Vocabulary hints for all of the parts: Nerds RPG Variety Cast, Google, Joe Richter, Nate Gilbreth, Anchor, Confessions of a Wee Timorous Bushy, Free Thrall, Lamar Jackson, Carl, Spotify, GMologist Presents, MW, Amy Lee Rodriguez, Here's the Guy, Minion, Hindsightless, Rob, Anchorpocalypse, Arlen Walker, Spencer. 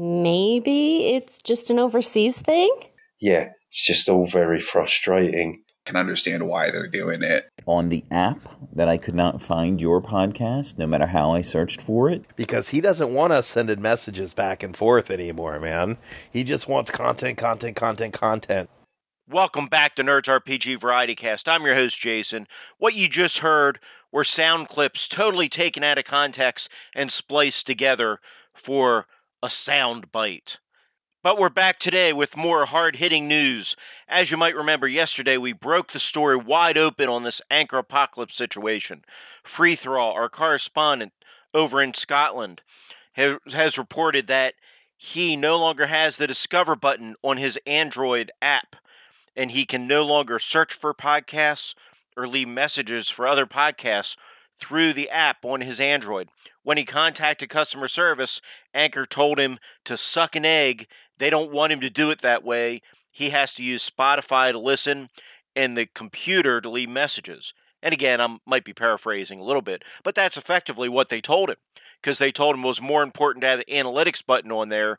maybe it's just an overseas thing? Yeah, it's just all very frustrating. I can understand why they're doing it. On the app that I could not find your podcast, no matter how I searched for it. Because he doesn't want us sending messages back and forth anymore, man. He just wants content. Welcome back to Nerds RPG Variety Cast. I'm your host, Jason. What you just heard were sound clips totally taken out of context and spliced together for a sound bite. But we're back today with more hard-hitting news. As you might remember, yesterday we broke the story wide open on this Anchorpocalypse situation. Free Thrall, our correspondent over in Scotland, has reported that he no longer has the Discover button on his Android app, and he can no longer search for podcasts or leave messages for other podcasts through the app on his Android. When he contacted customer service, Anchor told him to suck an egg. They don't want him to do it that way. He has to use Spotify to listen and the computer to leave messages. And again, I might be paraphrasing a little bit, but that's effectively what they told him, because they told him it was more important to have the analytics button on there,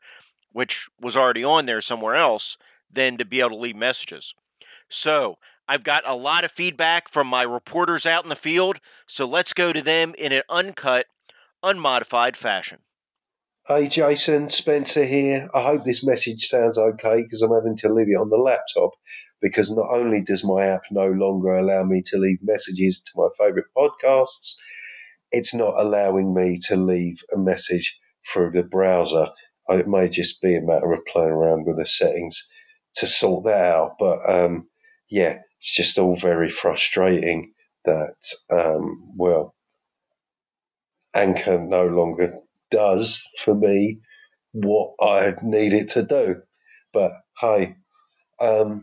which was already on there somewhere else, than to be able to leave messages. So I've got a lot of feedback from my reporters out in the field, so let's go to them in an uncut, unmodified fashion. Hey Jason, Spencer here. I hope this message sounds okay because I'm having to leave it on the laptop because not only does my app no longer allow me to leave messages to my favourite podcasts, it's not allowing me to leave a message through the browser. It may just be a matter of playing around with the settings to sort that out, but yeah, it's just all very frustrating that, well, Anchor no longer does for me what I need it to do. But, hey, I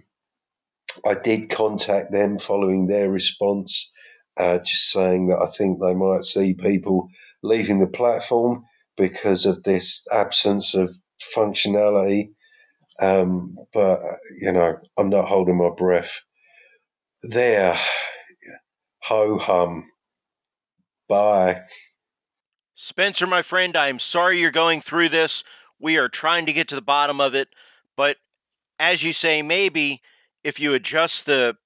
did contact them following their response, just saying that I think they might see people leaving the platform because of this absence of functionality. But, you know, I'm not holding my breath. There. Ho-hum. Bye. Spencer, my friend, I am sorry you're going through this. We are trying to get to the bottom of it. But as you say, maybe if you adjust the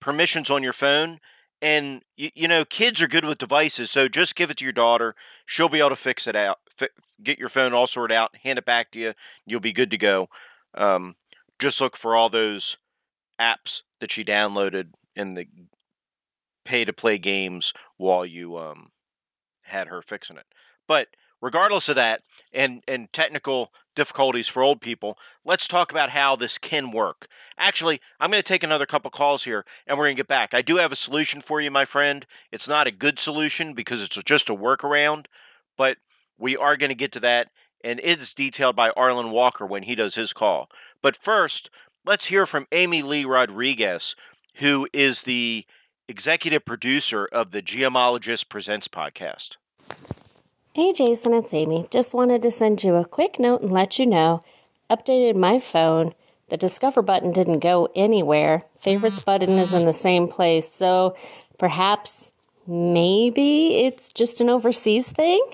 permissions on your phone, and, you know, kids are good with devices, so just give it to your daughter. She'll be able to fix it out. Get your phone all sorted out, hand it back to you. You'll be good to go. Just look for all those apps that you downloaded and the pay-to-play games while you had her fixing it. But regardless of that and technical difficulties for old people, let's talk about how this can work. Actually, I'm going to take another couple calls here, and we're going to get back. I do have a solution for you, my friend. It's not a good solution because it's just a workaround, but we are going to get to that, and it's detailed by Arlen Walker when he does his call. But first, let's hear from Amy Lee Rodriguez, who is the executive producer of the GMologist Presents podcast. Hey, Jason, it's Amy. Just wanted to send you a quick note and let you know, updated my phone. The Discover button didn't go anywhere. Favorites button is in the same place. So perhaps, maybe it's just an overseas thing?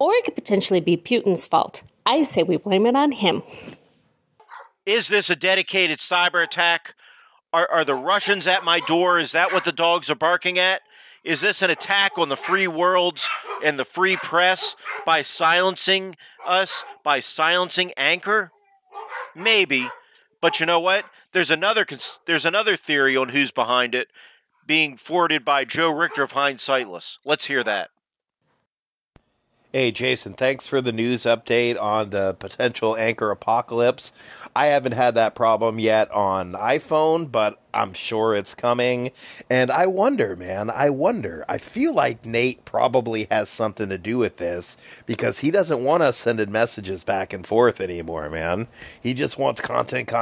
Or it could potentially be Putin's fault. I say we blame it on him. Is this a dedicated cyber attack? Are the Russians at my door? Is that what the dogs are barking at? Is this an attack on the free worlds and the free press by silencing us, by silencing Anchor? Maybe. But you know what? There's another theory on who's behind it, being forwarded by Joe Richter of Hindsightless. Let's hear that. Hey, Jason, thanks for the news update on the potential Anchorpocalypse. I haven't had that problem yet on iPhone, but I'm sure it's coming. And I wonder, man, I feel like Nate probably has something to do with this because he doesn't want us sending messages back and forth anymore, man. He just wants content.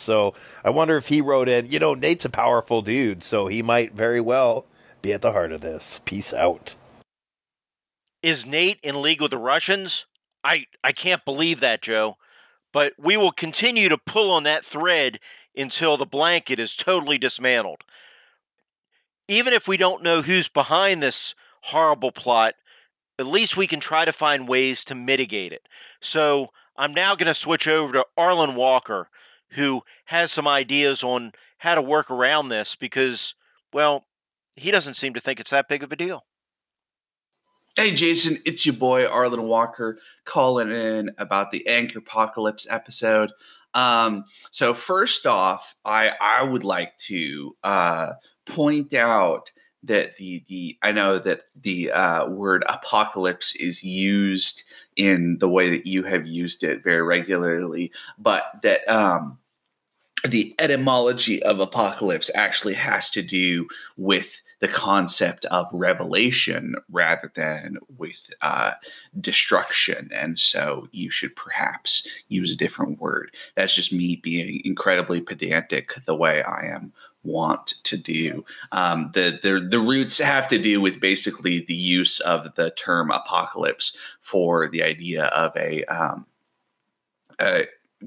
So I wonder if he wrote in, you know, Nate's a powerful dude, so he might very well be at the heart of this. Peace out. Is Nate in league with the Russians? I can't believe that, Joe. But we will continue to pull on that thread until the blanket is totally dismantled. Even if we don't know who's behind this horrible plot, at least we can try to find ways to mitigate it. So I'm now going to switch over to Arlen Walker, who has some ideas on how to work around this because, well, he doesn't seem to think it's that big of a deal. Hey, Jason, it's your boy, Arlen Walker, calling in about the Anchorpocalypse episode. So first off, I would like to point out that the I know that the word apocalypse is used in the way that you have used it very regularly, but that the etymology of apocalypse actually has to do with the concept of revelation rather than with destruction. And so you should perhaps use a different word. That's just me being incredibly pedantic the way I am wont to do. The roots have to do with basically the use of the term apocalypse for the idea of a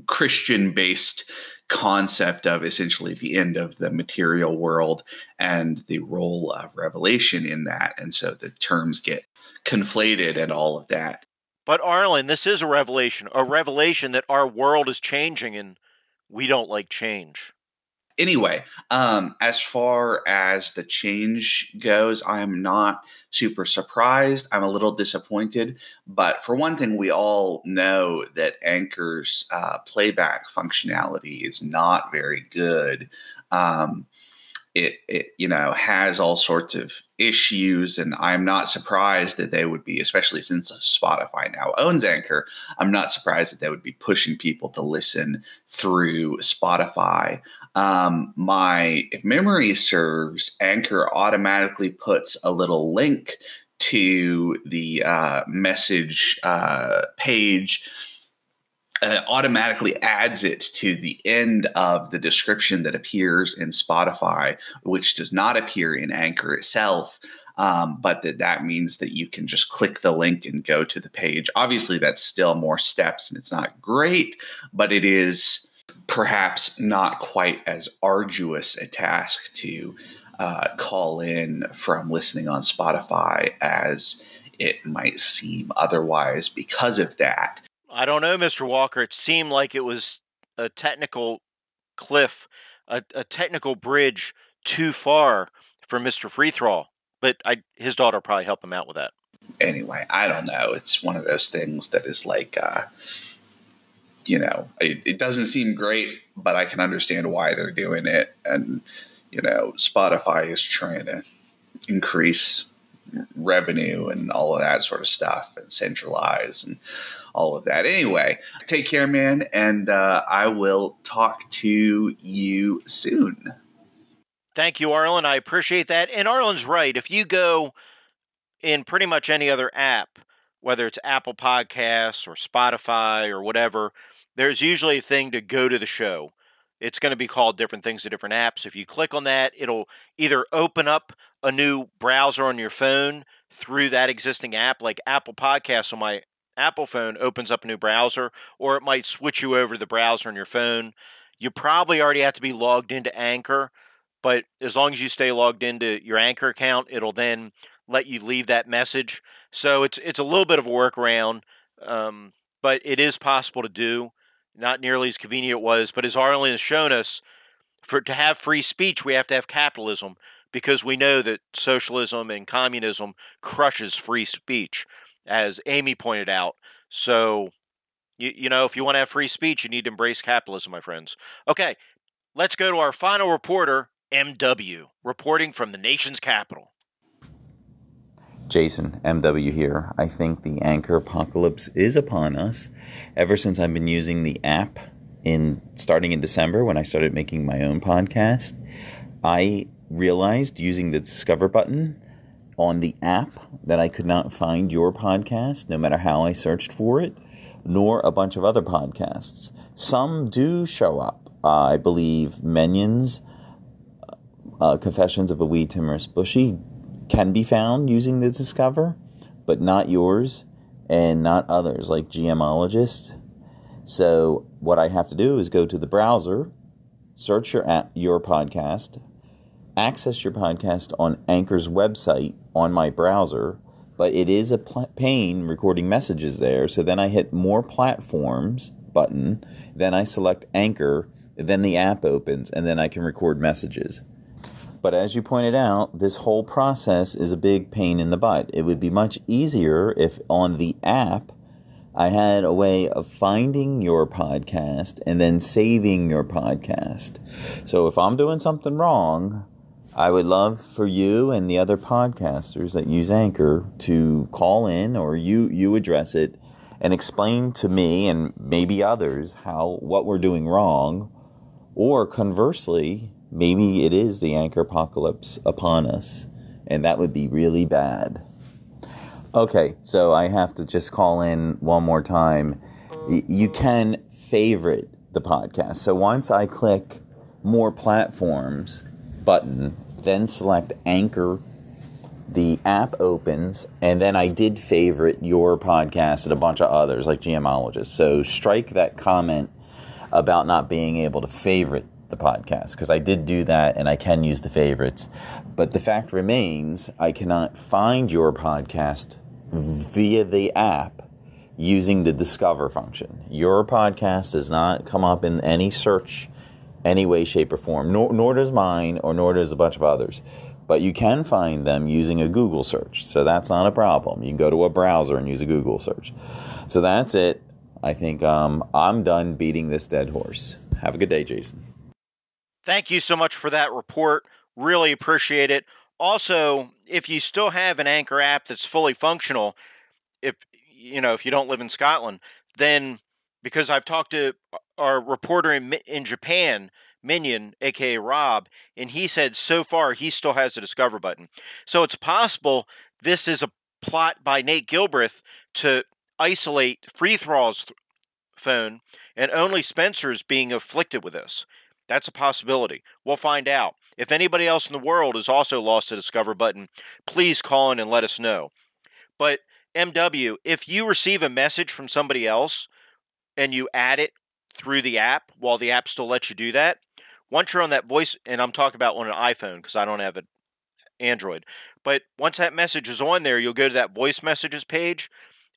Christian-based concept of essentially the end of the material world and the role of revelation in that. And so the terms get conflated and all of that. But Arlen, this is a revelation that our world is changing and we don't like change. Anyway, as far as the change goes, I am not super surprised. I'm a little disappointed. But for one thing, we all know that Anchor's playback functionality is not very good. It you know, has all sorts of issues, and I'm not surprised that they would be, especially since Spotify now owns Anchor, I'm not surprised that they would be pushing people to listen through Spotify. If memory serves, Anchor automatically puts a little link to the message page. Automatically adds it to the end of the description that appears in Spotify, which does not appear in Anchor itself. But that means that you can just click the link and go to the page. Obviously, that's still more steps and it's not great, but it is perhaps not quite as arduous a task to call in from listening on Spotify as it might seem otherwise because of that. I don't know, Mr. Walker. It seemed like it was a technical cliff, a technical bridge too far for Mr. Free Thrall. But his daughter will probably help him out with that. Anyway, I don't know. It's one of those things that is like, it doesn't seem great, but I can understand why they're doing it. And, Spotify is trying to increase revenue and all of that sort of stuff and centralize and all of that. Anyway, take care, man, and I will talk to you soon. Thank you, Arlen. I appreciate that. And Arlen's right. If you go in pretty much any other app, whether it's Apple Podcasts or Spotify or whatever, there's usually a thing to go to the show. It's going to be called different things to different apps. If you click on that, it'll either open up a new browser on your phone through that existing app, like Apple Podcasts on my Apple phone opens up a new browser, or it might switch you over to the browser on your phone. You probably already have to be logged into Anchor, but as long as you stay logged into your Anchor account, it'll then let you leave that message. So it's a little bit of a workaround, but it is possible to do. Not nearly as convenient it was, but as Arlen has shown us, to have free speech, we have to have capitalism, because we know that socialism and communism crushes free speech, as Amy pointed out. So, if you want to have free speech, you need to embrace capitalism, my friends. Okay, let's go to our final reporter, MW, reporting from the nation's capital. Jason, MW here. I think the Anchorpocalypse is upon us. Ever since I've been using the app starting in December when I started making my own podcast, I realized using the Discover button on the app that I could not find your podcast, no matter how I searched for it, nor a bunch of other podcasts. Some do show up. I believe Minion's Confessions of a Wee Timorous Bushy can be found using the Discover, but not yours and not others like GMologist. So what I have to do is go to the browser, search your podcast, access your podcast on Anchor's website on my browser, But it is a pain recording messages there. So then I hit More Platforms button. Then I select Anchor. Then the app opens, and then I can record messages. But as you pointed out, this whole process is a big pain in the butt. It would be much easier if on the app I had a way of finding your podcast and then saving your podcast. So if I'm doing something wrong, I would love for you and the other podcasters that use Anchor to call in, or you address it and explain to me and maybe others what we're doing wrong. Or conversely, maybe it is the Anchorpocalypse upon us, and that would be really bad. Okay, so I have to just call in one more time. You can favorite the podcast. So once I click More Platforms button, then select Anchor, the app opens, and then I did favorite your podcast and a bunch of others like GMologist. So strike that comment about not being able to favorite the podcast, because I did do that and I can use the favorites. But the fact remains, I cannot find your podcast via the app using the discover function. Your podcast does not come up in any search, any way, shape, or form, nor does mine, or nor does a bunch of others. But you can find them using a Google search, so that's not a problem. You can go to a browser and use a Google search. So that's it. I think I'm done beating this dead horse. Have a good day, Jason. Thank you so much for that report. Really appreciate it. Also, if you still have an Anchor app that's fully functional, if you don't live in Scotland, then, because I've talked to our reporter in Japan, Minion, aka Rob, and he said so far he still has the discover button. So it's possible this is a plot by Nate Gilbreth to isolate Free Thrall's phone and only Spencer's being afflicted with this. That's a possibility. We'll find out. If anybody else in the world has also lost the discover button, please call in and let us know. But MW, if you receive a message from somebody else and you add it through the app while the app still lets you do that, once you're on that voice, and I'm talking about on an iPhone because I don't have an Android, but once that message is on there, you'll go to that voice messages page,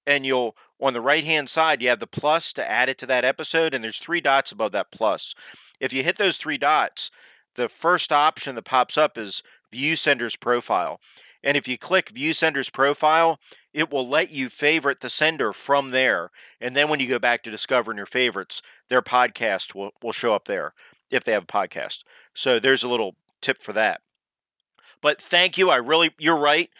and you'll, on the right-hand side, you have the plus to add it to that episode, and there's three dots above that plus. If you hit those three dots, the first option that pops up is View Sender's Profile. And if you click View Sender's Profile, it will let you favorite the sender from there. And then when you go back to discovering your favorites, their podcast will show up there if they have a podcast. So there's a little tip for that. But thank you. You're right.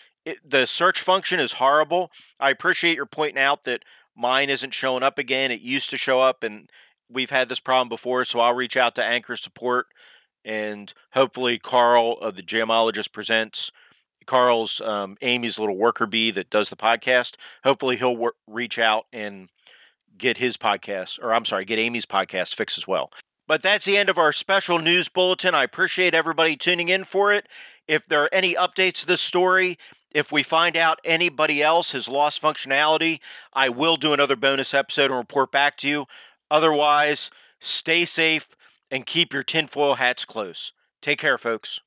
The search function is horrible. I appreciate your pointing out that mine isn't showing up again. It used to show up, and we've had this problem before, so I'll reach out to Anchor support, and hopefully Carl of the GMologist Presents, Carl's Amy's little worker bee that does the podcast, hopefully he'll reach out and get his podcast, or I'm sorry, get Amy's podcast fixed as well. But that's the end of our special news bulletin. I appreciate everybody tuning in for it. If there are any updates to this story, if we find out anybody else has lost functionality, I will do another bonus episode and report back to you. Otherwise, stay safe and keep your tinfoil hats close. Take care, folks.